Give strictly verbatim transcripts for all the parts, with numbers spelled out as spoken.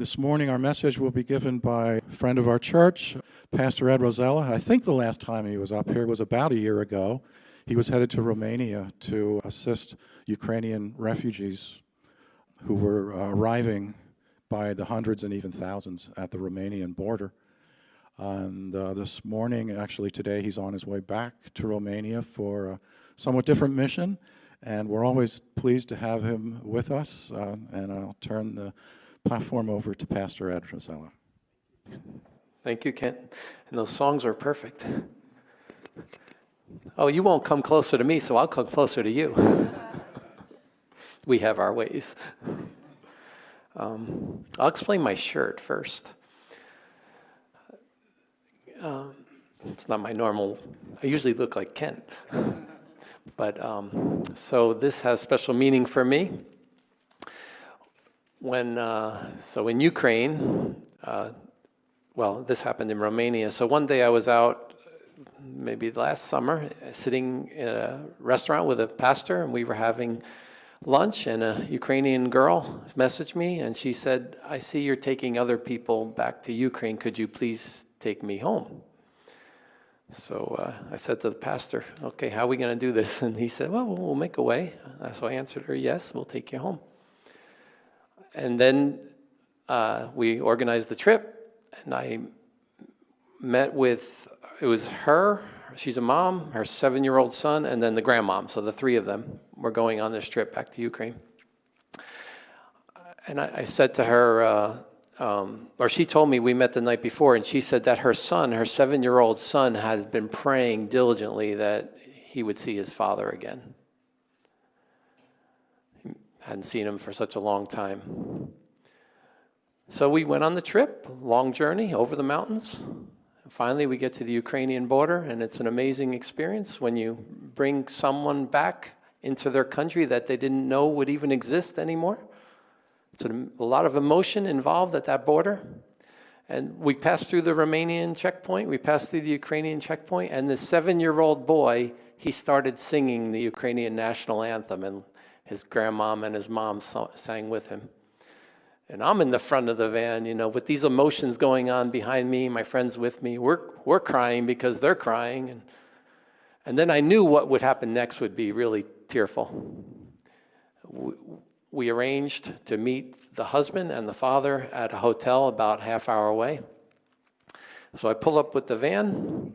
This morning our message will be given by a friend of our church, Pastor Ed Rosella. I think the last time he was up here was about a year ago. He was headed to Romania to assist Ukrainian refugees who were uh, arriving by the hundreds and even thousands at the Romanian border. And uh, this morning, actually today, he's on his way back to Romania for a somewhat different mission. And we're always pleased to have him with us. Uh, and I'll turn the platform over to Pastor Ed Rosella. Thank you, Kent. And those songs are perfect. Oh, you won't come closer to me, so I'll come closer to you. We have our ways. Um, I'll explain my shirt first. Um, it's not my normal, I usually look like Kent. But um, so this has special meaning for me. When, uh, so in Ukraine, uh, well, this happened in Romania. So one day I was out, maybe last summer, sitting in a restaurant with a pastor, and we were having lunch, and a Ukrainian girl messaged me, and she said, "I see you're taking other people back to Ukraine. Could you please take me home?" So uh, I said to the pastor, "Okay, how are we going to do this?" And he said, "Well, we'll make a way." So I answered her, "Yes, we'll take you home." And then uh, we organized the trip, and I met with, it was her, she's a mom, her seven-year-old son, and then the grandmom. So the three of them were going on this trip back to Ukraine. And I, I said to her, uh, um, or she told me, we met the night before, and she said that her son, her seven-year-old son, has been praying diligently that he would see his father again. Hadn't seen him for such a long time. So we went on the trip, long journey over the mountains. Finally, we get to the Ukrainian border, and it's an amazing experience when you bring someone back into their country that they didn't know would even exist anymore. It's a, a lot of emotion involved at that border. And we passed through the Romanian checkpoint, we passed through the Ukrainian checkpoint, and this seven-year-old boy, he started singing the Ukrainian national anthem, and his grandmom and his mom sang with him. And I'm in the front of the van, you know, with these emotions going on behind me, my friends with me. We're we're crying because they're crying. And, and then I knew what would happen next would be really tearful. We, we arranged to meet the husband and the father at a hotel about half hour away. So I pull up with the van.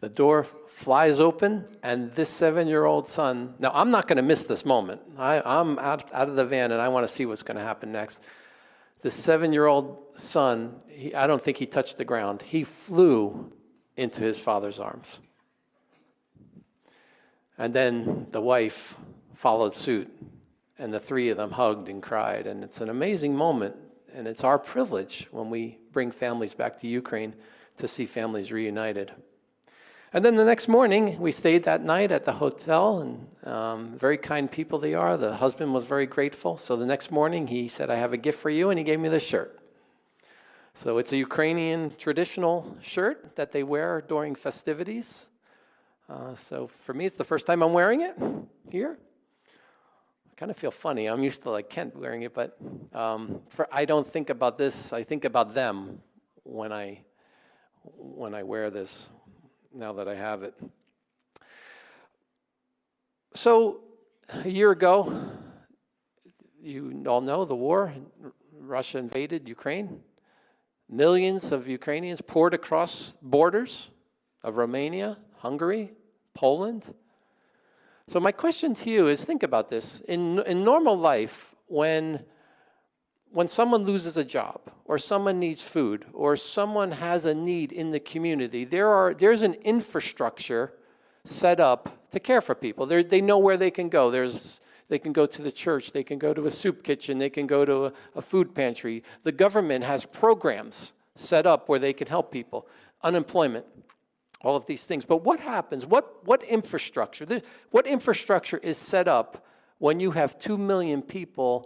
The door flies open, and this seven-year-old son, now I'm not going to miss this moment. I, I'm out, out of the van, and I want to see what's going to happen next. The seven-year-old son, he, I don't think he touched the ground. He flew into his father's arms. And then the wife followed suit, and the three of them hugged and cried. And it's an amazing moment, and it's our privilege when we bring families back to Ukraine to see families reunited. And then the next morning, we stayed that night at the hotel, and um, very kind people they are. The husband was very grateful. So the next morning, he said, "I have a gift for you," and he gave me this shirt. So it's a Ukrainian traditional shirt that they wear during festivities. Uh, so for me, it's the first time I'm wearing it here. I kind of feel funny. I'm used to like Kent wearing it, but um, for, I don't think about this. I think about them when I when I wear this. Now that I have it. So a year ago, you all know the war. Russia invaded Ukraine. Millions of Ukrainians poured across borders of Romania, Hungary, Poland. So my question to you is, think about this. In, in normal life, when When someone loses a job, or someone needs food, or someone has a need in the community, there are there's an infrastructure set up to care for people. They're, they know where they can go. There's they can go to the church, they can go to a soup kitchen, they can go to a, a food pantry. The government has programs set up where they can help people. Unemployment, all of these things. But what happens? What what infrastructure? What infrastructure is set up when you have two million people,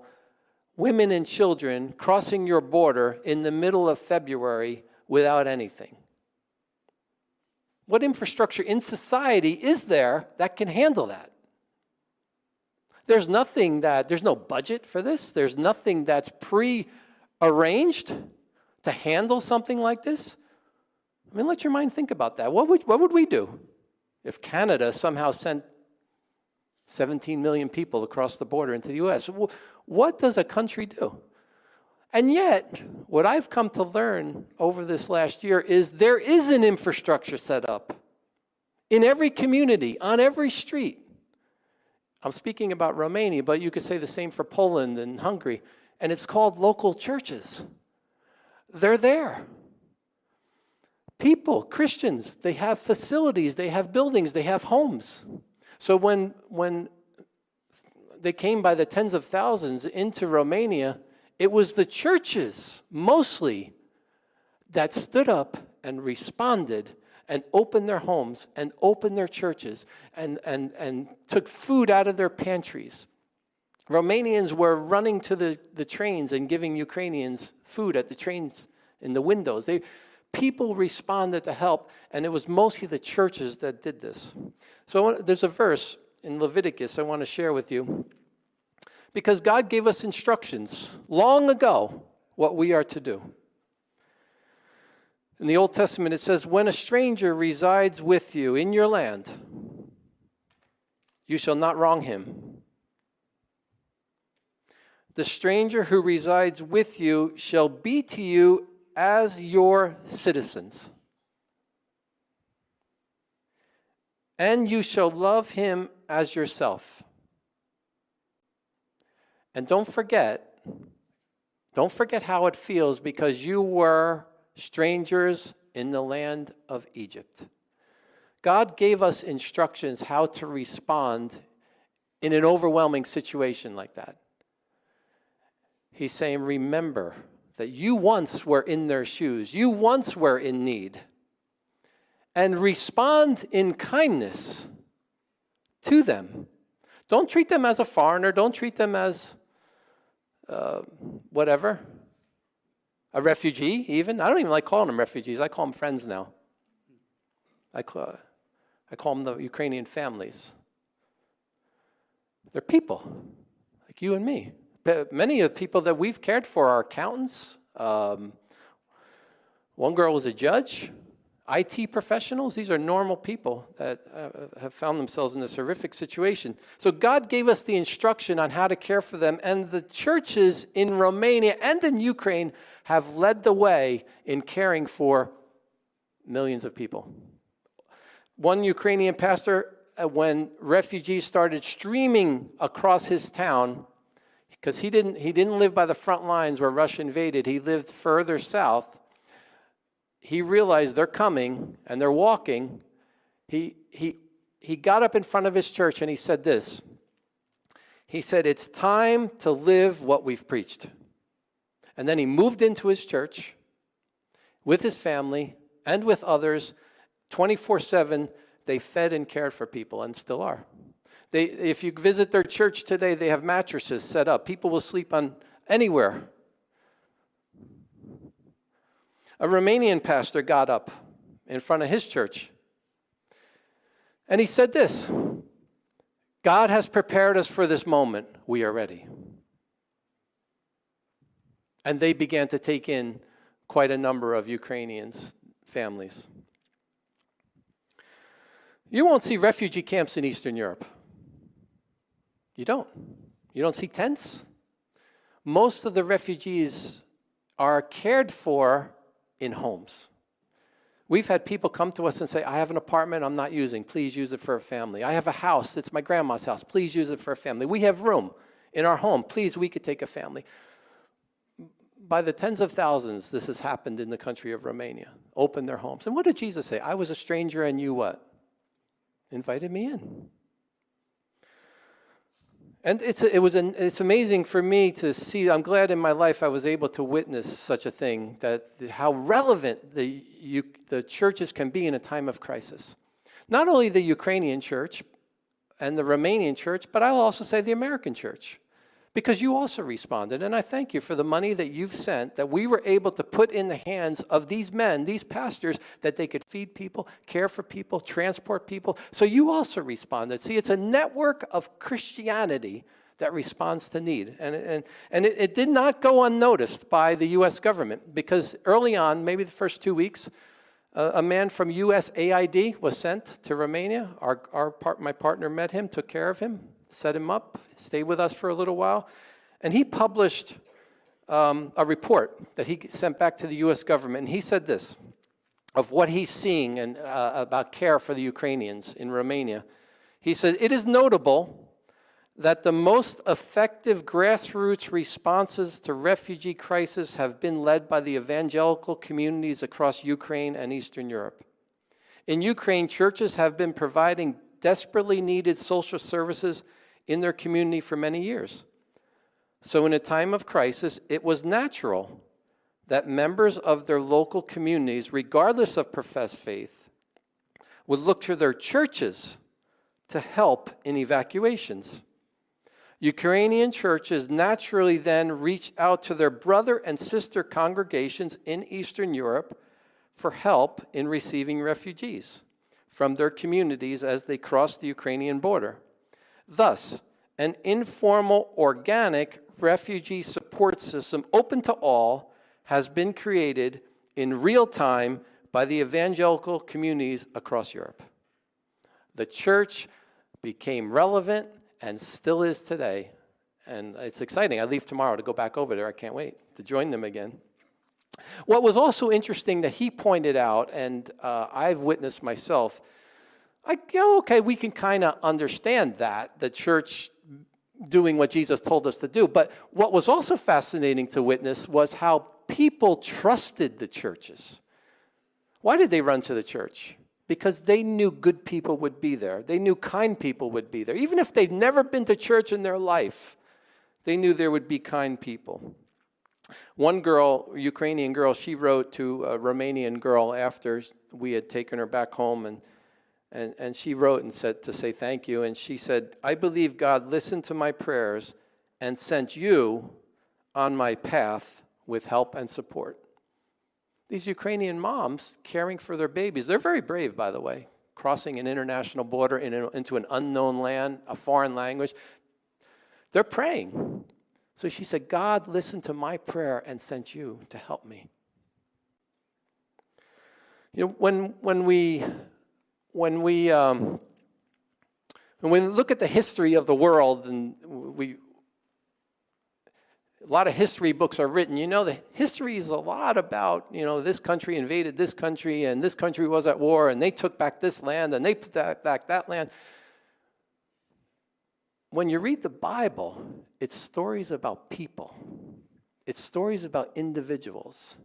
women and children, crossing your border in the middle of February without anything? What infrastructure in society is there that can handle that? There's nothing that, there's no budget for this. There's nothing that's pre arranged to handle something like this? I mean, let your mind think about that. What would, what would we do if Canada somehow sent seventeen million people across the border into the U S? What does a country do? And yet, what I've come to learn over this last year is there is an infrastructure set up in every community, on every street. I'm speaking about Romania, but you could say the same for Poland and Hungary. And it's called local churches. They're there. People, Christians, they have facilities, they have buildings, they have homes. So when, when they came by the tens of thousands into Romania, it was the churches, mostly, that stood up and responded and opened their homes and opened their churches and, and, and took food out of their pantries. Romanians were running to the, the trains and giving Ukrainians food at the trains in the windows. They, people responded to help, and it was mostly the churches that did this. So I want, there's a verse in Leviticus I want to share with you, because God gave us instructions long ago what we are to do. In the Old Testament, it says, when a stranger resides with you in your land, you shall not wrong him. The stranger who resides with you shall be to you as your citizens. And you shall love him as yourself. And don't forget, don't forget how it feels, because you were strangers in the land of Egypt. God gave us instructions how to respond in an overwhelming situation like that. He's saying, remember that you once were in their shoes. You once were in need. And respond in kindness to them. Don't treat them as a foreigner. Don't treat them as uh, whatever, a refugee even. I don't even like calling them refugees. I call them friends now. I call, I call them the Ukrainian families. They're people like you and me. Many of the people that we've cared for are accountants. Um, one girl was a judge, I T professionals. These are normal people that uh, have found themselves in this horrific situation. So God gave us the instruction on how to care for them, and the churches in Romania and in Ukraine have led the way in caring for millions of people. One Ukrainian pastor, uh, when refugees started streaming across his town, because he didn't, he didn't live by the front lines where Russia invaded. He lived further south. He realized they're coming and they're walking. He, he, he got up in front of his church and he said this. He said, it's time to live what we've preached. And then he moved into his church with his family and with others. twenty-four seven, they fed and cared for people and still are. They, if you visit their church today, they have mattresses set up. People will sleep on anywhere. A Romanian pastor got up in front of his church. And he said this, God has prepared us for this moment. We are ready. And they began to take in quite a number of Ukrainians' families. You won't see refugee camps in Eastern Europe. You don't. You don't see tents. Most of the refugees are cared for in homes. We've had people come to us and say, I have an apartment I'm not using. Please use it for a family. I have a house. It's my grandma's house. Please use it for a family. We have room in our home. Please, we could take a family. By the tens of thousands, this has happened in the country of Romania. Open their homes. And what did Jesus say? I was a stranger and you what? Invited me in. And it's it was an, it's amazing for me to see. I'm glad in my life I was able to witness such a thing, that how relevant the you, the churches can be in a time of crisis. Not only the Ukrainian church and the Romanian church, but I'll also say the American church, because you also responded. And I thank you for the money that you've sent, that we were able to put in the hands of these men, these pastors, that they could feed people, care for people, transport people. So you also responded. See, it's a network of Christianity that responds to need. And, and, and it, it did not go unnoticed by the U S government, because early on, maybe the first two weeks, uh, a man from U S A I D was sent to Romania. Our, our part, my partner met him, took care of him, set him up, stayed with us for a little while, and he published um, a report that he sent back to the U S government, and he said this, of what he's seeing and uh, about care for the Ukrainians in Romania. He said, "It is notable that the most effective grassroots responses to refugee crisis have been led by the evangelical communities across Ukraine and Eastern Europe. In Ukraine, churches have been providing desperately needed social services in their community for many years. So in a time of crisis, it was natural that members of their local communities, regardless of professed faith, would look to their churches to help in evacuations. Ukrainian churches naturally then reach out to their brother and sister congregations in Eastern Europe for help in receiving refugees from their communities as they cross the Ukrainian border. Thus, an informal, organic refugee support system open to all has been created in real time by the evangelical communities across Europe. The church became relevant and still is today." And it's exciting. I leave tomorrow to go back over there. I can't wait to join them again. What was also interesting that he pointed out, and uh, I've witnessed myself, I go, okay, we can kind of understand that, the church doing what Jesus told us to do. But what was also fascinating to witness was how people trusted the churches. Why did they run to the church? Because they knew good people would be there. They knew kind people would be there. Even if they'd never been to church in their life, they knew there would be kind people. One girl, Ukrainian girl, she wrote to a Romanian girl after we had taken her back home, and, and, and she wrote and said to say thank you. And she said, "I believe God listened to my prayers and sent you on my path with help and support." These Ukrainian moms caring for their babies, they're very brave, by the way, crossing an international border in a, into an unknown land, a foreign language. They're praying. So she said, "God listened to my prayer and sent you to help me." You know, when when we when we um, when we look at the history of the world, and we. A lot of history books are written. You know, the history is a lot about, you know, this country invaded this country, and this country was at war, and they took back this land, and they put that, back that land. When you read the Bible, it's stories about people. It's stories about individuals.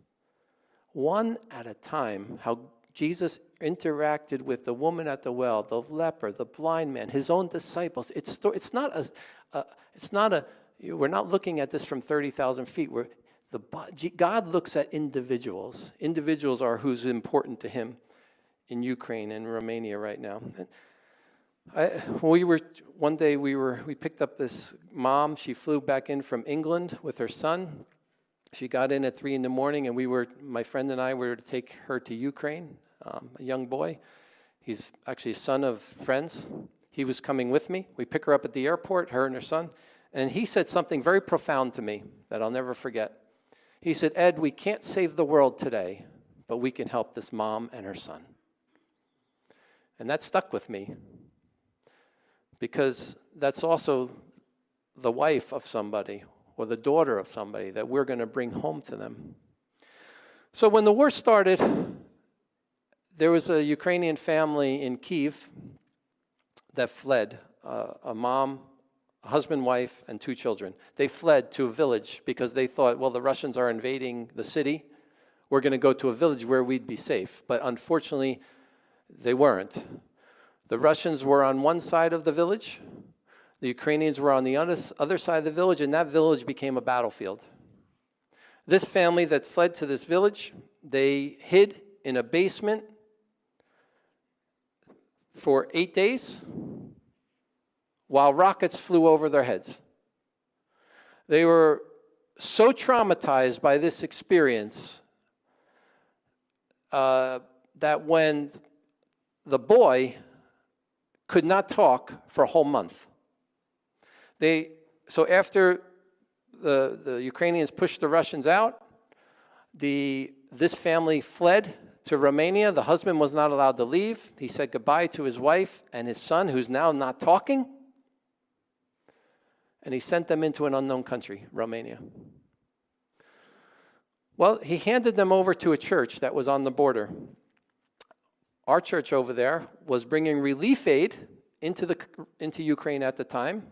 One at a time, how Jesus interacted with the woman at the well, the leper, the blind man, his own disciples. It's, sto- it's not a, a, it's not a, We're not looking at this from thirty thousand feet. We're, the, God looks at individuals. Individuals are who's important to him in Ukraine and Romania right now. I, we were one day we were we picked up this mom. She flew back in from England with her son. She got in at three in the morning, and we were my friend and I were to take her to Ukraine. Um, a young boy, he's actually a son of friends. He was coming with me. We pick her up at the airport, her and her son. And he said something very profound to me that I'll never forget. He said, "Ed, we can't save the world today, but we can help this mom and her son." And that stuck with me, because that's also the wife of somebody or the daughter of somebody that we're going to bring home to them. So when the war started, there was a Ukrainian family in Kyiv that fled, uh, a mom, a husband, wife, and two children. They fled to a village because they thought, well, the Russians are invading the city. We're going to go to a village where we'd be safe. But unfortunately, they weren't. The Russians were on one side of the village. The Ukrainians were on the other side of the village, and that village became a battlefield. This family that fled to this village, they hid in a basement for eight days. While rockets flew over their heads. They were so traumatized by this experience uh, that when the boy could not talk for a whole month, they so after the, the Ukrainians pushed the Russians out, the, this family fled to Romania. The husband was not allowed to leave. He said goodbye to his wife and his son, who's now not talking. And he sent them into an unknown country, Romania. Well, he handed them over to a church that was on the border. Our church over there was bringing relief aid into, the, into Ukraine at the time.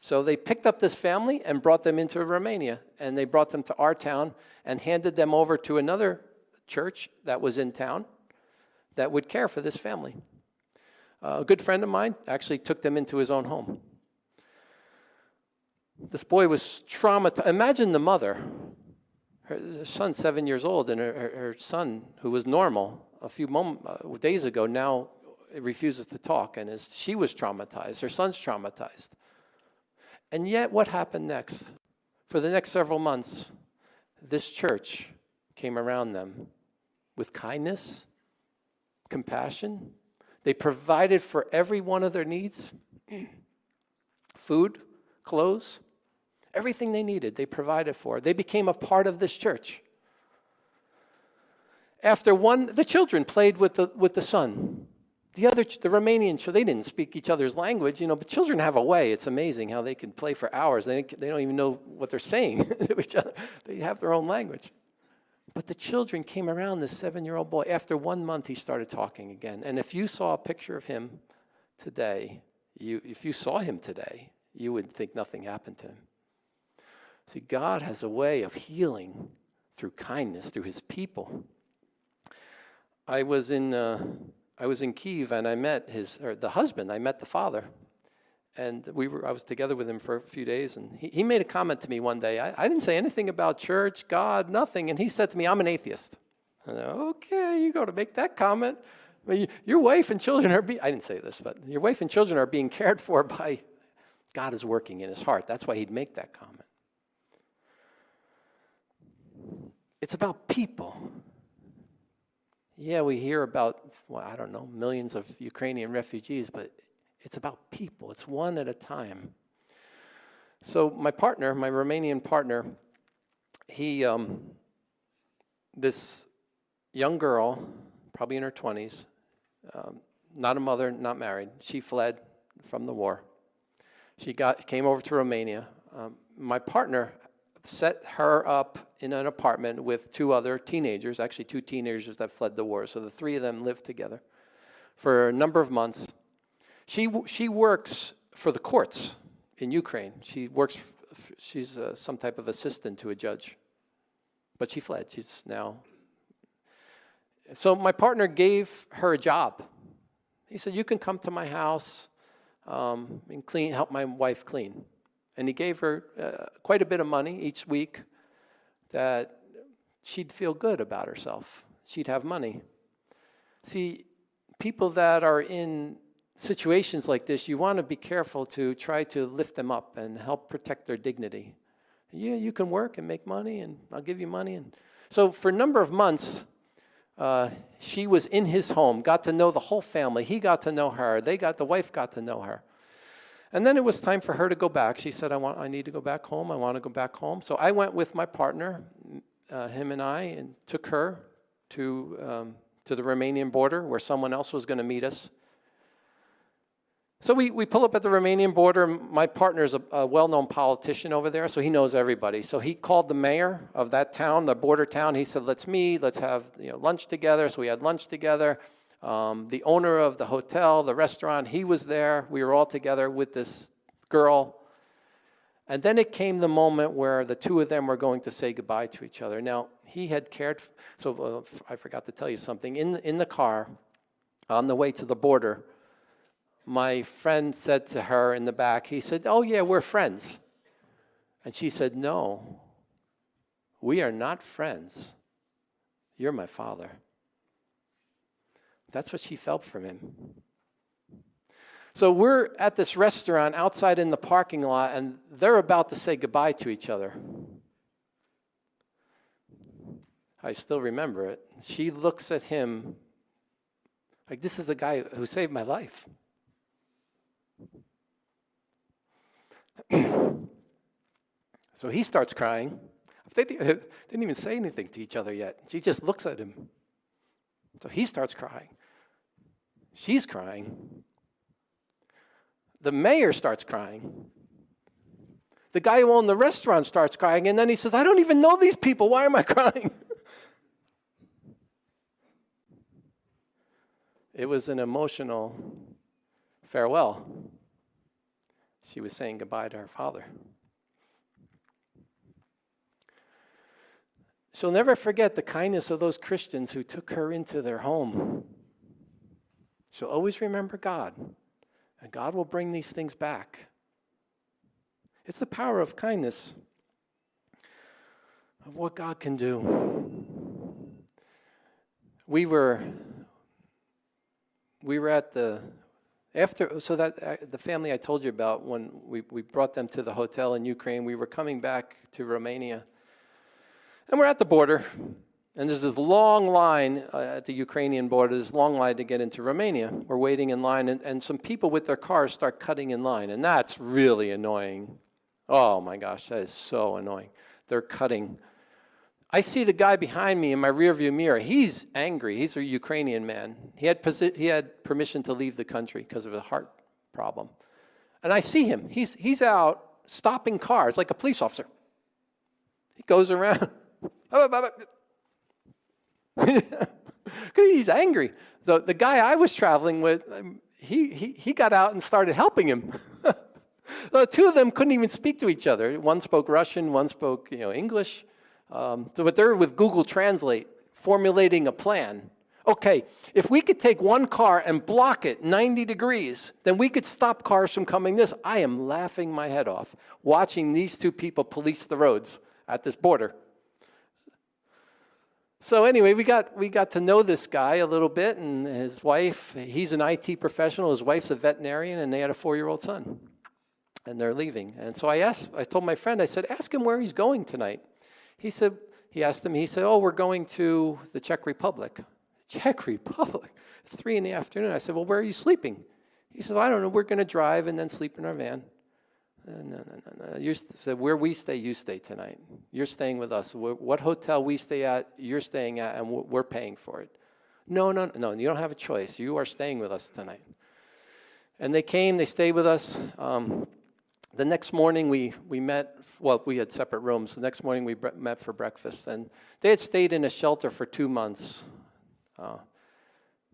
So they picked up this family and brought them into Romania. And they brought them to our town and handed them over to another church that was in town that would care for this family. Uh, a good friend of mine actually took them into his own home. This boy was traumatized. Imagine the mother. Her son, seven years old, and her, her son, who was normal a few mom, uh, days ago, now refuses to talk, and is, she was traumatized. Her son's traumatized. And yet, what happened next? For the next several months, this church came around them with kindness, compassion. They provided for every one of their needs. Food, clothes, everything they needed, they provided for. They became a part of this church. After one, the children played with the with the son. The other, the Romanian, so they didn't speak each other's language, you know, but children have a way. It's amazing how they can play for hours. They, they don't even know what they're saying to each other. They have their own language. But the children came around this seven-year-old boy. After one month, he started talking again. And if you saw a picture of him today, you if you saw him today, you would think nothing happened to him. See, God has a way of healing through kindness, through his people. I was in... Uh, I was in Kyiv, and I met his, or the husband, I met the father, and we were, I was together with him for a few days, and he, he made a comment to me one day. I, I didn't say anything about church, God, nothing, and he said to me, I'm an atheist. I said, okay, you're going to make that comment. I mean, your wife and children are being, I didn't say this, but your wife and children are being cared for by, God is working in his heart. That's why he'd make that comment. It's about people. Yeah, we hear about, well, I don't know, millions of Ukrainian refugees, but it's about people. It's one at a time. So my partner, my Romanian partner, he, um, this young girl, probably in her twenties, um, not a mother, not married. She fled from the war. She got came over to Romania. Um, my partner set her up in an apartment with two other teenagers, actually two teenagers that fled the war. So the three of them lived together for a number of months. She she works for the courts in Ukraine. She works, she's uh, some type of assistant to a judge. But she fled, she's now. So my partner gave her a job. He said, you can come to my house um, and clean, help my wife clean. And he gave her uh, quite a bit of money each week that she'd feel good about herself. She'd have money. See, people that are in situations like this, you want to be careful to try to lift them up and help protect their dignity. Yeah, you can work and make money, and I'll give you money. And so for a number of months, uh, she was in his home, got to know the whole family. He got to know her. They got, the wife got to know her. And then it was time for her to go back. She said, I want, I need to go back home. I want to go back home. So I went with my partner, uh, him and I, and took her to, um, to the Romanian border where someone else was going to meet us. So we, we pull up at the Romanian border. My partner's a, a well-known politician over there, so he knows everybody. So he called the mayor of that town, the border town. He said, let's meet. Let's have you know, lunch together. So we had lunch together. Um, the owner of the hotel, the restaurant, he was there. We were all together with this girl. And then it came the moment where the two of them were going to say goodbye to each other. Now, he had cared. F- so uh, I forgot to tell you something. In, in the car, on the way to the border, my friend said to her in the back, he said, oh, yeah, we're friends. And she said, no, we are not friends. You're my father. That's what she felt from him. So we're at this restaurant outside in the parking lot, and they're about to say goodbye to each other. I still remember it. She looks at him like, this is the guy who saved my life. So he starts crying. They didn't even say anything to each other yet. She just looks at him. So he starts crying. She's crying. The mayor starts crying. The guy who owned the restaurant starts crying, and then he says, I don't even know these people. Why am I crying? It was an emotional farewell. She was saying goodbye to her father. She'll never forget the kindness of those Christians who took her into their home. She'll always remember God, and God will bring these things back. It's the power of kindness, of what God can do. We were, we were at the, after, so that, uh, the family I told you about, when we, we brought them to the hotel in Ukraine, we were coming back to Romania. And we're at the border, and there's this long line uh, at the Ukrainian border, this long line to get into Romania. We're waiting in line, and, and some people with their cars start cutting in line, and that's really annoying. Oh, my gosh, that is so annoying. They're cutting. I see the guy behind me in my rearview mirror. He's angry. He's a Ukrainian man. He had, posi- he had permission to leave the country because of a heart problem. And I see him. He's, he's out stopping cars like a police officer. He goes around. He's angry. The, the guy I was traveling with, he, he, he got out and started helping him. The two of them couldn't even speak to each other. One spoke Russian, one spoke you know, English. Um, so, but they're with Google Translate, formulating a plan. Okay, if we could take one car and block it ninety degrees, then we could stop cars from coming this. I am laughing my head off watching these two people police the roads at this border. So anyway, we got we got to know this guy a little bit, and his wife, he's an I T professional, his wife's a veterinarian, and they had a four-year-old son, and they're leaving. And so I asked, I told my friend, I said, ask him where he's going tonight. He said, he asked him, he said, oh, we're going to the Czech Republic. Czech Republic? It's three in the afternoon. I said, well, where are you sleeping? He said, well, I don't know, we're going to drive and then sleep in our van. No, no, no, no. You said where we stay, you stay tonight. You're staying with us. We're, what hotel we stay at, you're staying at, and we're paying for it. No, no, no, you don't have a choice. You are staying with us tonight. And they came, they stayed with us. Um, the next morning we, we met, well, we had separate rooms. The next morning we bre- met for breakfast. And they had stayed in a shelter for two months. Uh,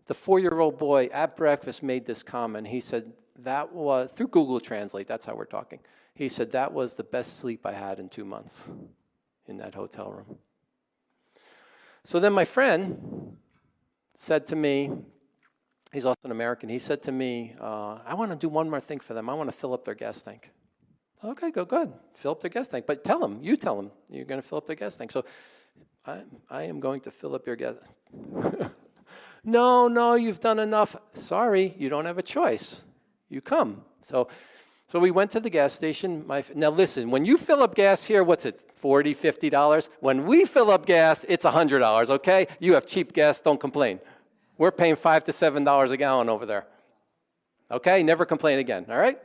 the four-year-old boy at breakfast made this comment. He said, that was, through Google Translate, that's how we're talking. He said, that was the best sleep I had in two months in that hotel room. So then my friend said to me, he's also an American, he said to me, uh, I want to do one more thing for them. I want to fill up their gas tank. Okay, go good. Fill up their gas tank. But tell them, you tell them, you're going to fill up their gas tank. So I, I am going to fill up your gas tank. No, no, you've done enough. Sorry, you don't have a choice. You come. So so we went to the gas station. My, now listen, when you fill up gas here, what's it, forty dollars, fifty dollars? When we fill up gas, it's one hundred dollars, okay? You have cheap gas, don't complain. We're paying five to seven dollars a gallon over there. Okay, never complain again, all right?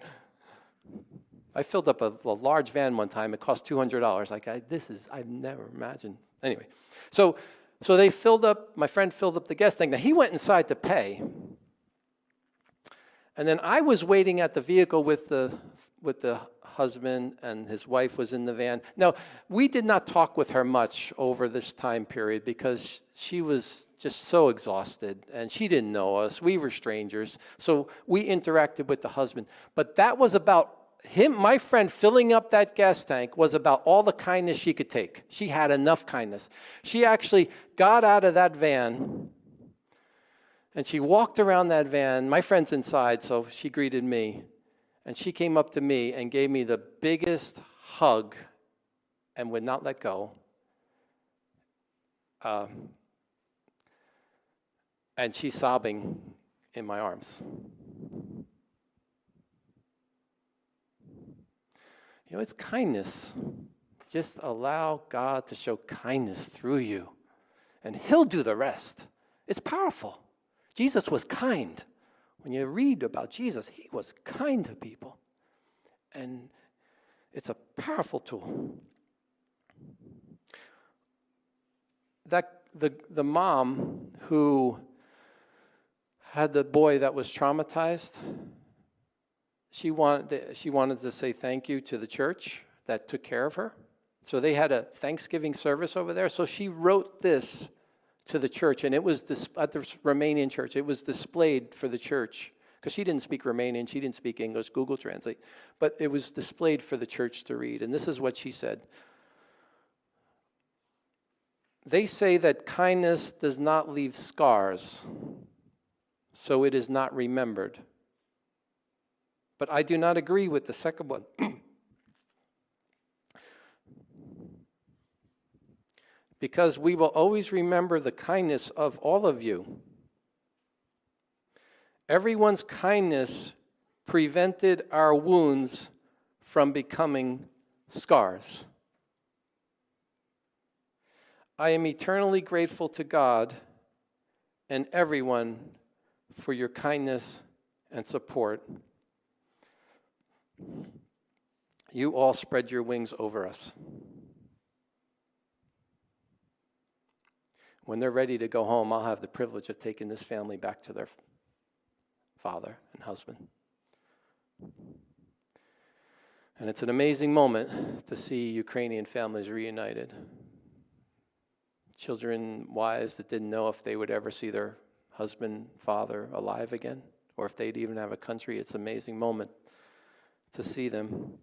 I filled up a, a large van one time. It cost two hundred dollars. Like, I, this is, I've never imagined. Anyway, so so they filled up, my friend filled up the gas tank. Now he went inside to pay. And then I was waiting at the vehicle with the with the husband, and his wife was in the van. Now, we did not talk with her much over this time period because she was just so exhausted, and she didn't know us. We were strangers, so we interacted with the husband. But that was about him. My friend filling up that gas tank was about all the kindness she could take. She had enough kindness. She actually got out of that van, and she walked around that van. My friend's inside, so she greeted me. And she came up to me and gave me the biggest hug and would not let go. Um, and she's sobbing in my arms. You know, it's kindness. Just allow God to show kindness through you, and He'll do the rest. It's powerful. Jesus was kind. When you read about Jesus, he was kind to people. And It's a powerful tool. That the the mom who had the boy that was traumatized, she wanted to, she wanted to say thank you to the church that took care of her. So they had a Thanksgiving service over there. So she wrote this to the church, and it was dis- at the Romanian church. It was displayed for the church because she didn't speak Romanian, she didn't speak English. Google Translate, but it was displayed for the church to read. And this is what she said. They say that kindness does not leave scars, so it is not remembered. But I do not agree with the second one. Because we will always remember the kindness of all of you. Everyone's kindness prevented our wounds from becoming scars. I am eternally grateful to God and everyone for your kindness and support. You all spread your wings over us. When they're ready to go home, I'll have the privilege of taking this family back to their father and husband. And it's an amazing moment to see Ukrainian families reunited. Children, wives that didn't know if they would ever see their husband, father alive again, or if they'd even have a country. It's an amazing moment to see them.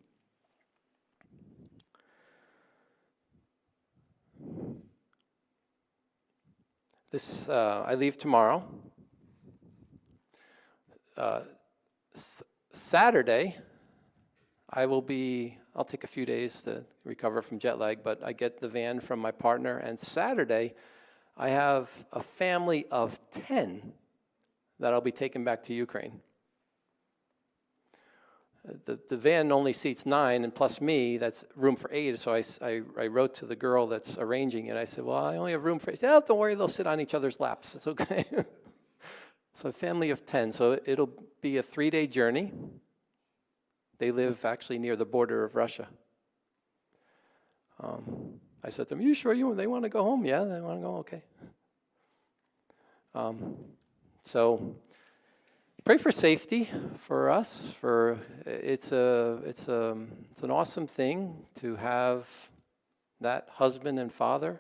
This, uh, I leave tomorrow. Uh, s- Saturday, I will be, I'll take a few days to recover from jet lag, but I get the van from my partner, and Saturday, I have a family of ten that I'll be taking back to Ukraine. The, the van only seats nine, and plus me, that's room for eight. So I, I, I wrote to the girl that's arranging it. I said, well, I only have room for eight. She said, oh, don't worry, they'll sit on each other's laps. It's okay. So a family of ten. So it'll be a three-day journey. They live actually near the border of Russia. Um, I said to them, you sure you they want to go home? Yeah, they want to go? Okay. Um, so... Pray for safety for us. For it's a it's a it's an awesome thing to have that husband and father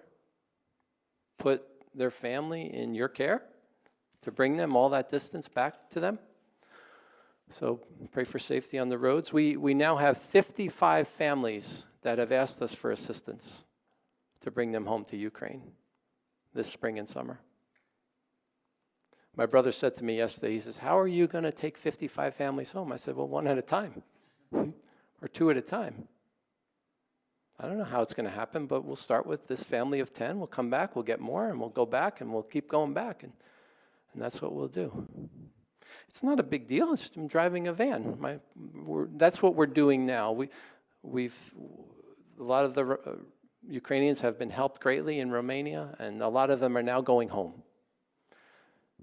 put their family in your care to bring them all that distance back to them. So pray for safety on the roads. We we now have fifty-five families that have asked us for assistance to bring them home to Ukraine this spring and summer. My brother said to me yesterday, he says, how are you going to take fifty-five families home? I said, well, one at a time, or two at a time. I don't know how it's going to happen, but we'll start with this family of ten. We'll come back, we'll get more, and we'll go back, and we'll keep going back. And, and that's what we'll do. It's not a big deal. It's just I'm driving a van. My, we're, that's what we're doing now. We, we've a lot of the uh, Ukrainians have been helped greatly in Romania, and a lot of them are now going home.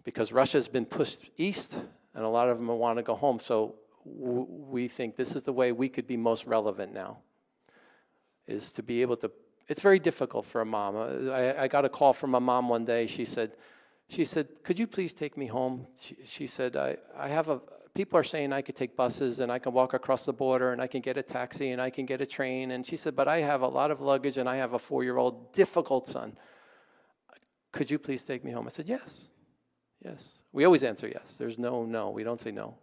Because Russia's been pushed east, and a lot of them want to go home. So w- we think this is the way we could be most relevant now, is to be able to... It's very difficult for a mom. I, I got a call from a mom one day. She said, "She said, could you please take me home? She, she said, I, I have a... People are saying I could take buses, and I can walk across the border, and I can get a taxi, and I can get a train. And she said, but I have a lot of luggage, and I have a four-year-old difficult son. Could you please take me home? I said, yes. Yes. We always answer yes. There's no, no. We don't say no.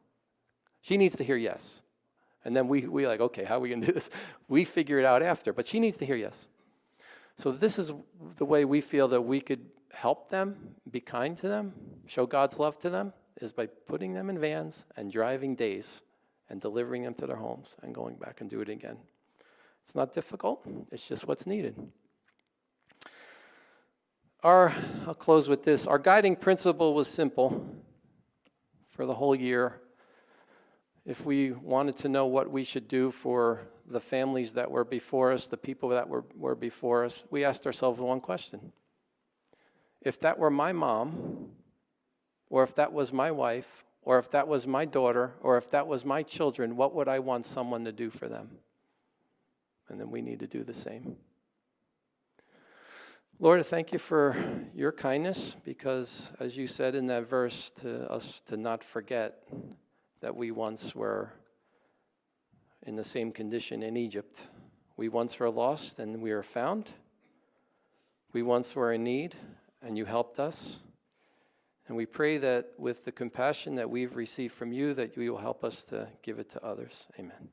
She needs to hear yes. And then we we like, okay, how are we going to do this? We figure it out after. But she needs to hear yes. So this is the way we feel that we could help them, be kind to them, show God's love to them, is by putting them in vans and driving days and delivering them to their homes and going back and do it again. It's not difficult. It's just what's needed. Our, I'll close with this. Our guiding principle was simple for the whole year. If we wanted to know what we should do for the families that were before us, the people that were, were before us, we asked ourselves one question. If that were my mom, or if that was my wife, or if that was my daughter, or if that was my children, what would I want someone to do for them? and then we need to do the same. Lord, I thank you for your kindness, because as you said in that verse to us to not forget that we once were in the same condition in Egypt. We once were lost and we are found. We once were in need and you helped us. And we pray that with the compassion that we've received from you, that you will help us to give it to others. Amen.